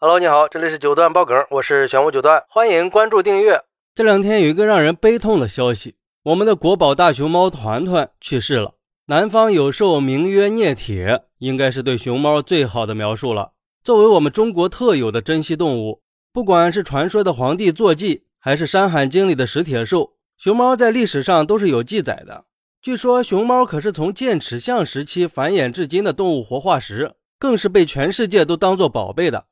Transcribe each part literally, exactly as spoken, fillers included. Hello， 你好，这里是九段爆梗，我是玄武九段，欢迎关注订阅。这两天有一个让人悲痛的消息，我们的国宝大熊猫团团去世了。南方有兽名曰啮铁，应该是对熊猫最好的描述了。作为我们中国特有的珍稀动物，不管是传说的皇帝坐骑，还是山海经里的食铁兽，熊猫在历史上都是有记载的。据说熊猫可是从剑齿象时期繁衍至今的动物活化石，更是被全世界都当作宝贝的。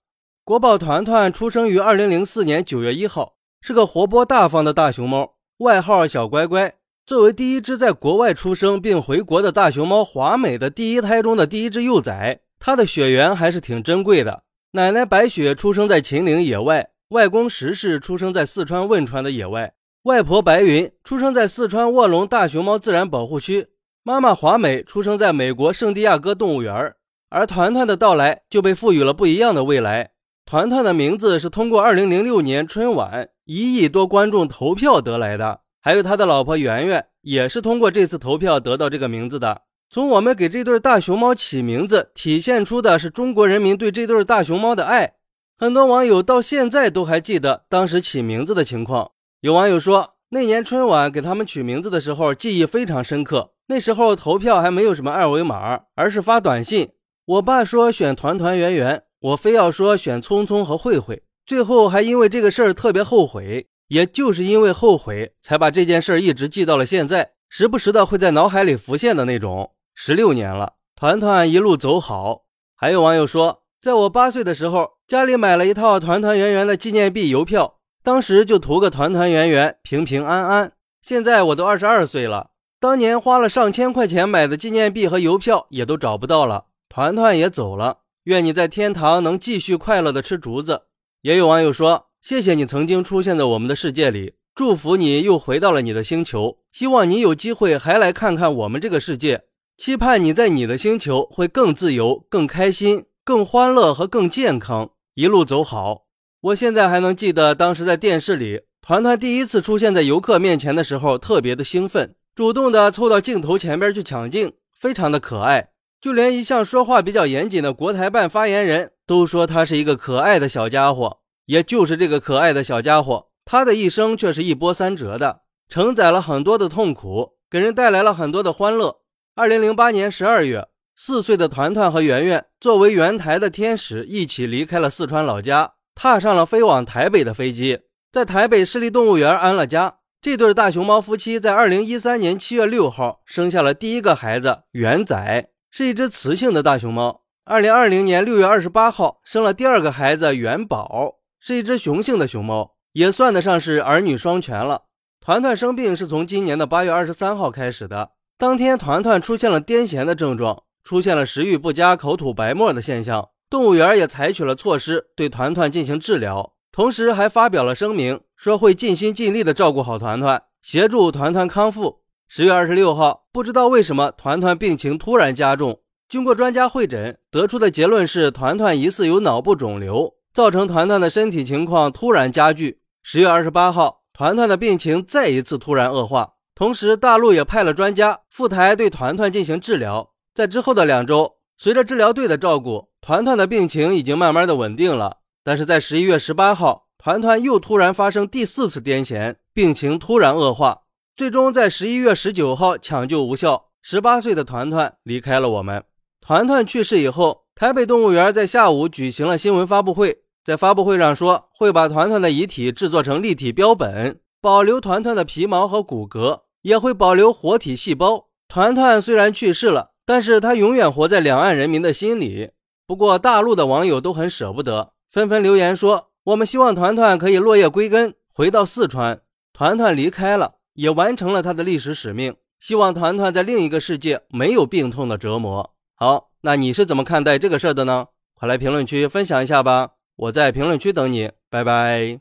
国宝团团出生于二零零四年九月一号，是个活泼大方的大熊猫，外号小乖乖。作为第一只在国外出生并回国的大熊猫华美的第一胎中的第一只幼崽，它的血缘还是挺珍贵的。奶奶白雪出生在秦岭野外，外公石氏出生在四川汶川的野外，外婆白云出生在四川卧龙大熊猫自然保护区，妈妈华美出生在美国圣地亚哥动物园。而团团的到来就被赋予了不一样的未来。团团的名字是通过二零零六年春晚一亿多观众投票得来的，还有他的老婆圆圆也是通过这次投票得到这个名字的。从我们给这对大熊猫起名字体现出的是中国人民对这对大熊猫的爱。很多网友到现在都还记得当时起名字的情况，有网友说那年春晚给他们取名字的时候记忆非常深刻，那时候投票还没有什么二维码，而是发短信，我爸说选团团圆圆，我非要说选聪聪和慧慧，最后还因为这个事儿特别后悔，也就是因为后悔才把这件事儿一直记到了现在，时不时的会在脑海里浮现的那种。十六年了，团团一路走好。还有网友说，在我八岁的时候，家里买了一套团团圆圆的纪念币邮票，当时就图个团团圆圆平平安安。现在我都二十二岁了，当年花了上千块钱买的纪念币和邮票也都找不到了，团团也走了。愿你在天堂能继续快乐的吃竹子。也有网友说，谢谢你曾经出现在我们的世界里，祝福你又回到了你的星球，希望你有机会还来看看我们这个世界，期盼你在你的星球会更自由，更开心，更欢乐和更健康，一路走好。我现在还能记得当时在电视里，团团第一次出现在游客面前的时候特别的兴奋，主动的凑到镜头前边去抢镜，非常的可爱。就连一向说话比较严谨的国台办发言人都说他是一个可爱的小家伙，也就是这个可爱的小家伙，他的一生却是一波三折的，承载了很多的痛苦，给人带来了很多的欢乐。二零零八年十二月，四岁的团团和圆圆作为原台的天使一起离开了四川老家，踏上了飞往台北的飞机，在台北市立动物园安了家。这对大熊猫夫妻在二零一三年七月六号生下了第一个孩子圆仔，是一只雌性的大熊猫。二零二零年六月二十八号生了第二个孩子元宝，是一只雄性的熊猫，也算得上是儿女双全了。团团生病是从今年的八月二十三号开始的，当天团团出现了癫痫的症状，出现了食欲不佳、口吐白沫的现象，动物园也采取了措施对团团进行治疗，同时还发表了声明，说会尽心尽力地照顾好团团，协助团团康复。十月二十六号，不知道为什么团团病情突然加重，经过专家会诊得出的结论是团团疑似有脑部肿瘤，造成团团的身体情况突然加剧。十月二十八号，团团的病情再一次突然恶化，同时大陆也派了专家赴台对团团进行治疗。在之后的两周，随着治疗队的照顾，团团的病情已经慢慢的稳定了。但是在十一月十八号，团团又突然发生第四次癫痫，病情突然恶化，最终在十一月十九号抢救无效，十八岁的团团离开了我们。团团去世以后，台北动物园在下午举行了新闻发布会，在发布会上说会把团团的遗体制作成立体标本，保留团团的皮毛和骨骼，也会保留活体细胞。团团虽然去世了，但是他永远活在两岸人民的心里。不过大陆的网友都很舍不得，纷纷留言说，我们希望团团可以落叶归根，回到四川。团团离开了，也完成了他的历史使命，希望团团在另一个世界没有病痛的折磨。好，那你是怎么看待这个事儿的呢？快来评论区分享一下吧，我在评论区等你，拜拜。